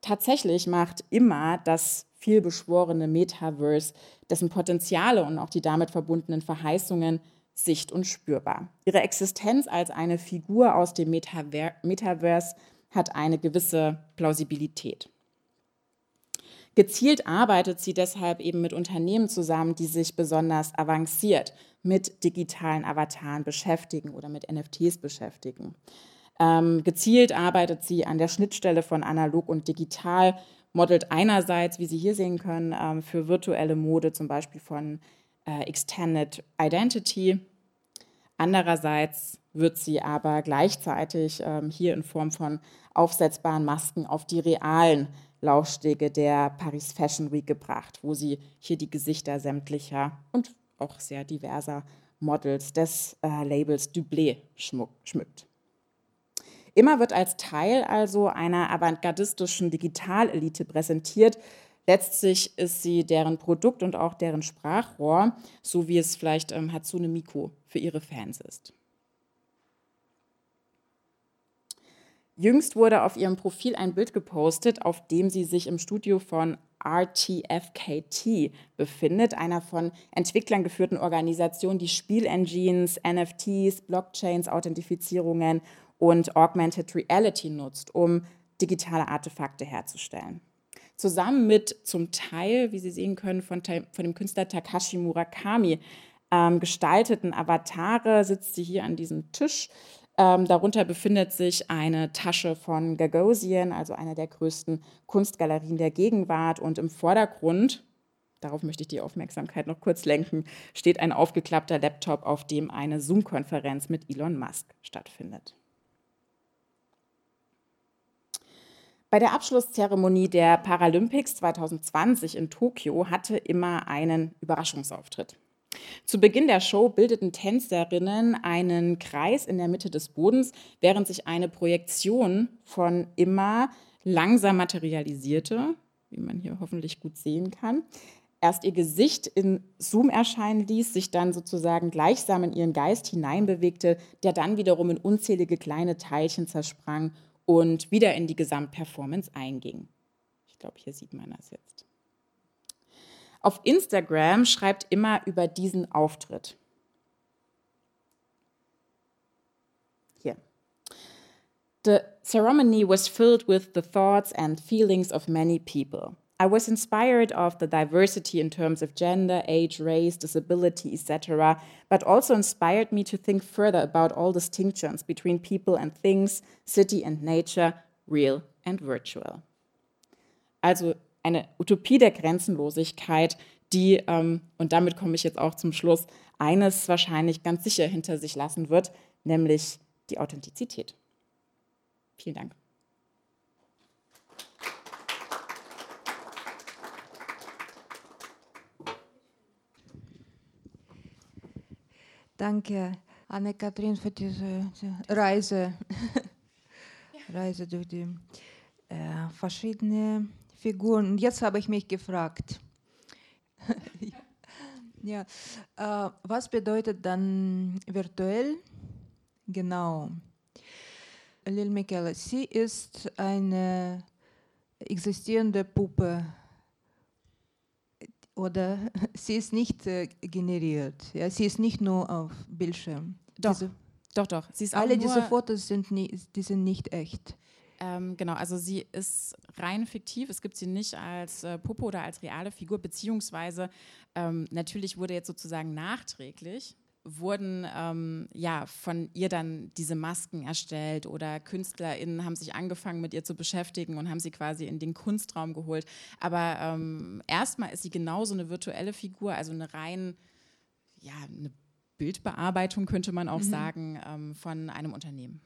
Tatsächlich macht Imma das vielbeschworene Metaverse, dessen Potenziale und auch die damit verbundenen Verheißungen sicht- und spürbar. Ihre Existenz als eine Figur aus dem Metaver- Metaverse hat eine gewisse Plausibilität. Gezielt arbeitet sie deshalb eben mit Unternehmen zusammen, die sich besonders avanciert mit digitalen Avataren beschäftigen oder mit N F Ts beschäftigen. Ähm, gezielt arbeitet sie an der Schnittstelle von analog und digital, modelt einerseits, wie Sie hier sehen können, ähm, für virtuelle Mode zum Beispiel von äh, Extended Identity, andererseits wird sie aber gleichzeitig ähm, hier in Form von aufsetzbaren Masken auf die realen Laufstege der Paris Fashion Week gebracht, wo sie hier die Gesichter sämtlicher und auch sehr diverser Models des äh, Labels Dublé schmuck, schmückt. Imma wird als Teil also einer avantgardistischen Digitalelite präsentiert. Letztlich ist sie deren Produkt und auch deren Sprachrohr, so wie es vielleicht ähm, Hatsune Miku für ihre Fans ist. Jüngst wurde auf ihrem Profil ein Bild gepostet, auf dem sie sich im Studio von R T F K T befindet, einer von Entwicklern geführten Organisation, die Spielengines, N F Ts, Blockchains, Authentifizierungen und Augmented Reality nutzt, um digitale Artefakte herzustellen. Zusammen mit zum Teil, wie Sie sehen können, von, von dem Künstler Takashi Murakami ähm, gestalteten Avatare sitzt sie hier an diesem Tisch. Ähm, darunter befindet sich eine Tasche von Gagosian, also einer der größten Kunstgalerien der Gegenwart. Und im Vordergrund, darauf möchte ich die Aufmerksamkeit noch kurz lenken, steht ein aufgeklappter Laptop, auf dem eine Zoom-Konferenz mit Elon Musk stattfindet. Bei der Abschlusszeremonie der Paralympics zwanzig zwanzig in Tokio hatte Imma einen Überraschungsauftritt. Zu Beginn der Show bildeten Tänzerinnen einen Kreis in der Mitte des Bodens, während sich eine Projektion von Imma langsam materialisierte, wie man hier hoffentlich gut sehen kann. Erst ihr Gesicht in Zoom erscheinen ließ, sich dann sozusagen gleichsam in ihren Geist hineinbewegte, der dann wiederum in unzählige kleine Teilchen zersprang und wieder in die Gesamtperformance einging. Ich glaube, hier sieht man das jetzt. Auf Instagram schreibt Imma über diesen Auftritt. Hier. The ceremony was filled with the thoughts and feelings of many people. I was inspired of the diversity in terms of gender, age, race, disability, et cetera, but also inspired me to think further about all distinctions between people and things, city and nature, real and virtual. Also eine Utopie der Grenzenlosigkeit, die, ähm, und damit komme ich jetzt auch zum Schluss, eines wahrscheinlich ganz sicher hinter sich lassen wird, nämlich die Authentizität. Vielen Dank. Danke, Annekathrin, für diese Reise, Reise durch die äh, verschiedenen Figuren. Und jetzt habe ich mich gefragt, ja, äh, was bedeutet dann virtuell? Genau. Lil Miquela, sie ist eine existierende Puppe oder sie ist nicht äh, generiert. Ja, sie ist nicht nur auf Bildschirm. Doch, diese, doch, doch. Sie ist alle diese Fotos sind, nie, die sind nicht echt. Ähm, genau, also sie ist rein fiktiv, es gibt sie nicht als äh, Puppe oder als reale Figur, beziehungsweise ähm, natürlich wurde jetzt sozusagen nachträglich, wurden ähm, ja von ihr dann diese Masken erstellt oder KünstlerInnen haben sich angefangen mit ihr zu beschäftigen und haben sie quasi in den Kunstraum geholt, aber ähm, erstmal ist sie genauso eine virtuelle Figur, also eine rein, ja, eine Bildbearbeitung könnte man auch mhm. sagen, ähm, von einem Unternehmen.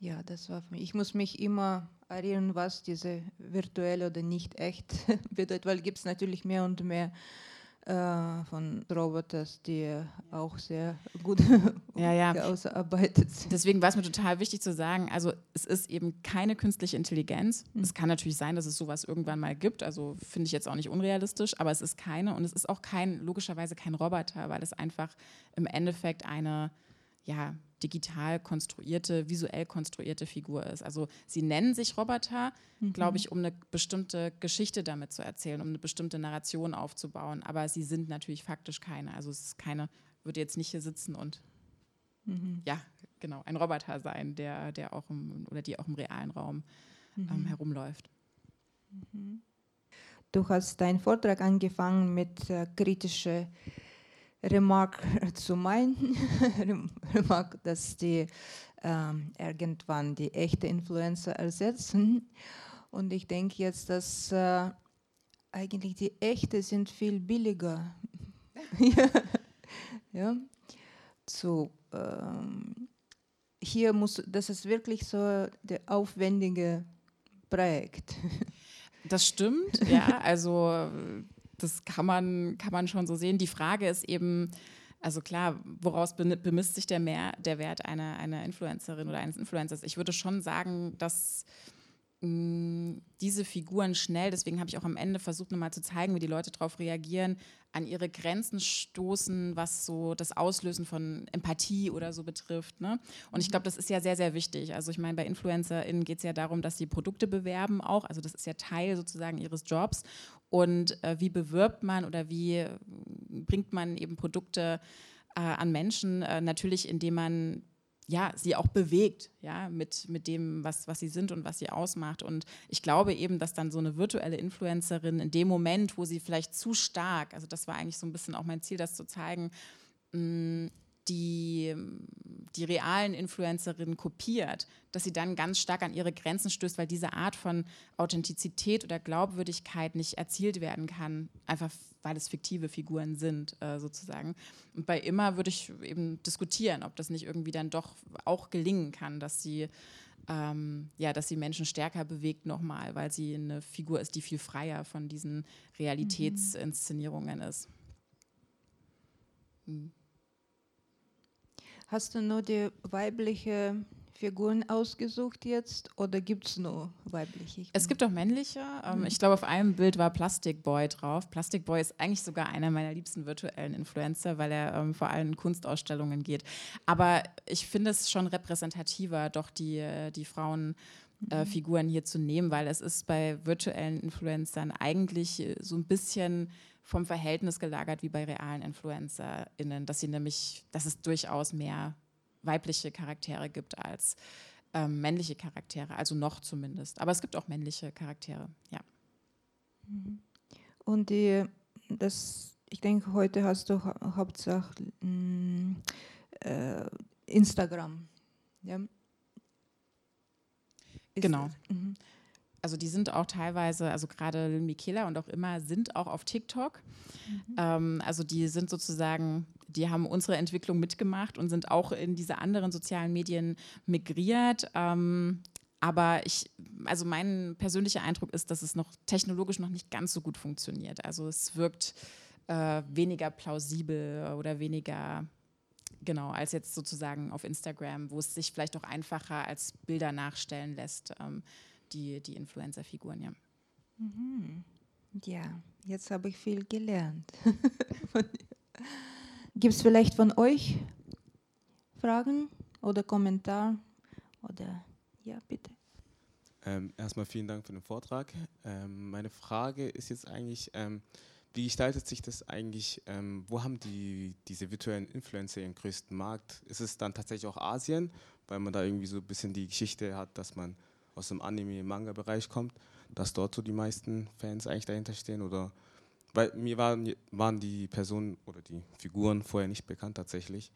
Ja, das war für mich. Ich muss mich immer erinnern, was diese virtuell oder nicht echt bedeutet, weil gibt es natürlich mehr und mehr äh, von Robotern, die ja. auch sehr gut ja, ja. ausgearbeitet sind. Deswegen war es mir total wichtig zu sagen, also es ist eben keine künstliche Intelligenz. Mhm. Es kann natürlich sein, dass es sowas irgendwann mal gibt, also finde ich jetzt auch nicht unrealistisch, aber es ist keine und es ist auch kein, logischerweise kein Roboter, weil es einfach im Endeffekt eine, ja, digital konstruierte, visuell konstruierte Figur ist. Also sie nennen sich Roboter, mhm. glaube ich, um eine bestimmte Geschichte damit zu erzählen, um eine bestimmte Narration aufzubauen. Aber sie sind natürlich faktisch keine. Also es ist keine, würde jetzt nicht hier sitzen und mhm. ja, genau, ein Roboter sein, der, der auch im, oder die auch im realen Raum mhm. ähm, herumläuft. Mhm. Du hast deinen Vortrag angefangen mit äh, kritischer Remark zu meinen, Remark, dass die ähm, irgendwann die echte Influencer ersetzen. Und ich denke jetzt, dass äh, eigentlich die echte sind viel billiger ja. Ja. zu ähm, hier muss, das ist wirklich so der aufwendige Projekt. Das stimmt, ja, also das kann man, kann man schon so sehen. Die Frage ist eben, also klar, woraus bemisst sich der, Mehr, der Wert einer, einer Influencerin oder eines Influencers? Ich würde schon sagen, dass mh, diese Figuren schnell, deswegen habe ich auch am Ende versucht, nochmal zu zeigen, wie die Leute darauf reagieren, an ihre Grenzen stoßen, was so das Auslösen von Empathie oder so betrifft. Ne? Und ich glaube, das ist ja sehr, sehr wichtig. Also ich meine, bei InfluencerInnen geht es ja darum, dass sie Produkte bewerben auch. Also das ist ja Teil sozusagen ihres Jobs. Und äh, wie bewirbt man oder wie bringt man eben Produkte äh, an Menschen? Äh, natürlich, indem man ja, sie auch bewegt, ja, mit, mit dem, was, was sie sind und was sie ausmacht. Und ich glaube eben, dass dann so eine virtuelle Influencerin in dem Moment, wo sie vielleicht zu stark, also das war eigentlich so ein bisschen auch mein Ziel, das zu zeigen, mh, die, die realen Influencerinnen kopiert, dass sie dann ganz stark an ihre Grenzen stößt, weil diese Art von Authentizität oder Glaubwürdigkeit nicht erzielt werden kann, einfach weil es fiktive Figuren sind, äh, sozusagen. Und bei Imma würde ich eben diskutieren, ob das nicht irgendwie dann doch auch gelingen kann, dass sie, ähm, ja, dass sie Menschen stärker bewegt nochmal, weil sie eine Figur ist, die viel freier von diesen Realitätsinszenierungen ist. Hm. Hast du nur die weiblichen Figuren ausgesucht jetzt oder gibt es nur weibliche? Es gibt auch männliche. Ähm, mhm. Ich glaube, auf einem Bild war Plastic Boy drauf. Plastic Boy ist eigentlich sogar einer meiner liebsten virtuellen Influencer, weil er ähm, vor allem in Kunstausstellungen geht. Aber ich finde es schon repräsentativer, doch die, die Frauen... Äh, Figuren hier zu nehmen, weil es ist bei virtuellen Influencern eigentlich so ein bisschen vom Verhältnis gelagert wie bei realen InfluencerInnen, dass sie nämlich, dass es durchaus mehr weibliche Charaktere gibt als ähm, männliche Charaktere, also noch zumindest. Aber es gibt auch männliche Charaktere, ja. Und die, das, ich denke, heute hast du hau- hauptsächlich mh, äh, Instagram, ja? Ist genau. Mhm. Also die sind auch teilweise, also gerade Lil Miquela und auch Imma sind auch auf TikTok. Mhm. Ähm, also die sind sozusagen, die haben unsere Entwicklung mitgemacht und sind auch in diese anderen sozialen Medien migriert. Ähm, aber ich, also mein persönlicher Eindruck ist, dass es noch technologisch noch nicht ganz so gut funktioniert. Also es wirkt äh, weniger plausibel oder weniger... Genau, als jetzt sozusagen auf Instagram, wo es sich vielleicht auch einfacher als Bilder nachstellen lässt, ähm, die, die Influencer-Figuren, ja. Mhm. Ja, jetzt habe ich viel gelernt. Gibt es vielleicht von euch Fragen oder Kommentar? Oder ja, bitte. Ähm, erstmal vielen Dank für den Vortrag. Ähm, meine Frage ist jetzt eigentlich... Ähm, Wie gestaltet sich das eigentlich, ähm, wo haben die, diese virtuellen Influencer ihren größten Markt? Ist es dann tatsächlich auch Asien, weil man da irgendwie so ein bisschen die Geschichte hat, dass man aus dem Anime-Manga-Bereich kommt, dass dort so die meisten Fans eigentlich dahinter stehen? Oder weil mir waren, waren die Personen oder die Figuren vorher nicht bekannt tatsächlich.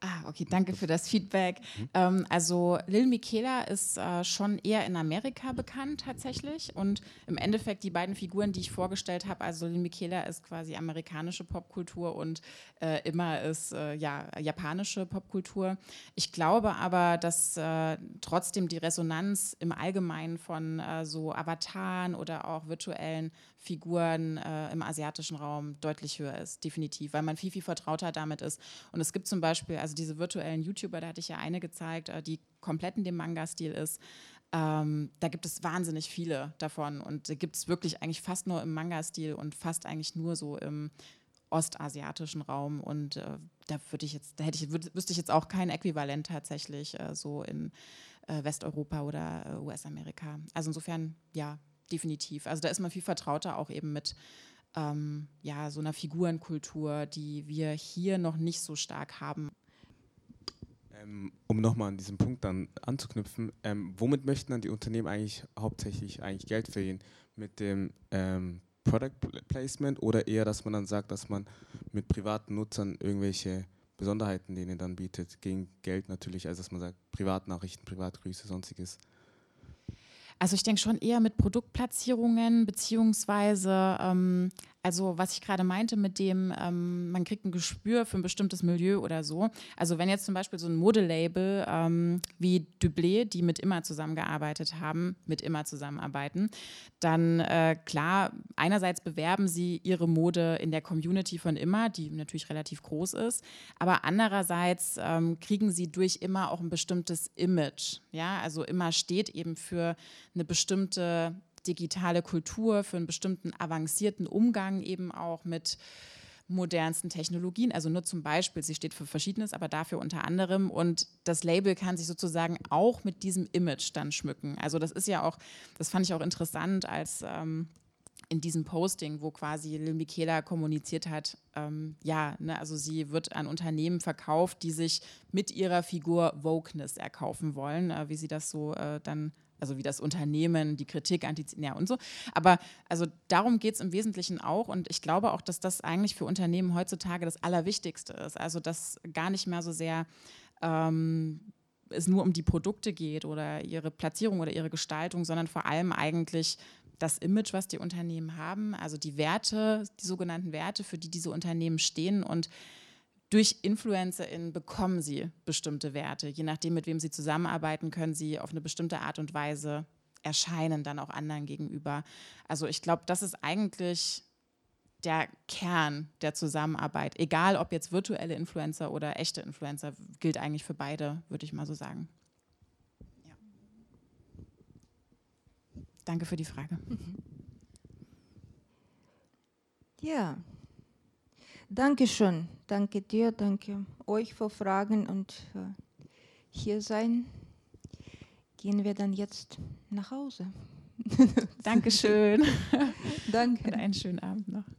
Ah, okay, danke für das Feedback. Mhm. Ähm, also Lil Miquela ist äh, schon eher in Amerika bekannt tatsächlich und im Endeffekt die beiden Figuren, die ich vorgestellt habe, also Lil Miquela ist quasi amerikanische Popkultur und äh, Imma ist äh, ja, japanische Popkultur. Ich glaube aber, dass äh, trotzdem die Resonanz im Allgemeinen von äh, so Avataren oder auch virtuellen Figuren äh, im asiatischen Raum deutlich höher ist, definitiv, weil man viel, viel vertrauter damit ist. Und es gibt zum Beispiel, also diese virtuellen YouTuber, da hatte ich ja eine gezeigt, die komplett in dem Manga-Stil ist. Ähm, da gibt es wahnsinnig viele davon und äh, gibt es wirklich eigentlich fast nur im Manga-Stil und fast eigentlich nur so im ostasiatischen Raum. Und äh, da würde ich jetzt, da hätte ich, würd, wüsste ich jetzt auch kein Äquivalent tatsächlich äh, so in äh, Westeuropa oder äh, U S-Amerika. Also insofern, ja, definitiv. Also da ist man viel vertrauter auch eben mit ähm, ja, so einer Figurenkultur, die wir hier noch nicht so stark haben. Um nochmal an diesen Punkt dann anzuknüpfen, ähm, womit möchten dann die Unternehmen eigentlich hauptsächlich eigentlich Geld verdienen? Mit dem ähm, Product Placement oder eher, dass man dann sagt, dass man mit privaten Nutzern irgendwelche Besonderheiten denen dann bietet, gegen Geld natürlich, also dass man sagt, Privatnachrichten, Privatgrüße, sonstiges? Also ich denke schon eher mit Produktplatzierungen beziehungsweise ähm, Also was ich gerade meinte mit dem, ähm, man kriegt ein Gespür für ein bestimmtes Milieu oder so. Also wenn jetzt zum Beispiel so ein Modelabel ähm, wie Dublé, die mit Imma zusammengearbeitet haben, mit Imma zusammenarbeiten, dann äh, klar, einerseits bewerben sie ihre Mode in der Community von Imma, die natürlich relativ groß ist, aber andererseits ähm, kriegen sie durch Imma auch ein bestimmtes Image. Ja? Also Imma steht eben für eine bestimmte digitale Kultur, für einen bestimmten avancierten Umgang eben auch mit modernsten Technologien, also nur zum Beispiel, sie steht für Verschiedenes, aber dafür unter anderem, und das Label kann sich sozusagen auch mit diesem Image dann schmücken. Also das ist ja auch, das fand ich auch interessant, als ähm, in diesem Posting, wo quasi Lil Miquela kommuniziert hat, ähm, ja, ne, also sie wird an Unternehmen verkauft, die sich mit ihrer Figur Wokeness erkaufen wollen, äh, wie sie das so äh, dann also wie das Unternehmen, die Kritik, Antizipation ja, und so. Aber also darum geht es im Wesentlichen auch. Und ich glaube auch, dass das eigentlich für Unternehmen heutzutage das Allerwichtigste ist. Also dass gar nicht mehr so sehr ähm, es nur um die Produkte geht oder ihre Platzierung oder ihre Gestaltung, sondern vor allem eigentlich das Image, was die Unternehmen haben, also die Werte, die sogenannten Werte, für die diese Unternehmen stehen, und durch InfluencerInnen bekommen sie bestimmte Werte. Je nachdem, mit wem sie zusammenarbeiten, können sie auf eine bestimmte Art und Weise erscheinen, dann auch anderen gegenüber. Also ich glaube, das ist eigentlich der Kern der Zusammenarbeit. Egal, ob jetzt virtuelle Influencer oder echte Influencer, gilt eigentlich für beide, würde ich mal so sagen. Ja. Danke für die Frage. Mhm. Ja. Danke schön. Danke dir, danke euch für Fragen und für hier sein. Gehen wir dann jetzt nach Hause. Dankeschön. Danke. Und einen schönen Abend noch.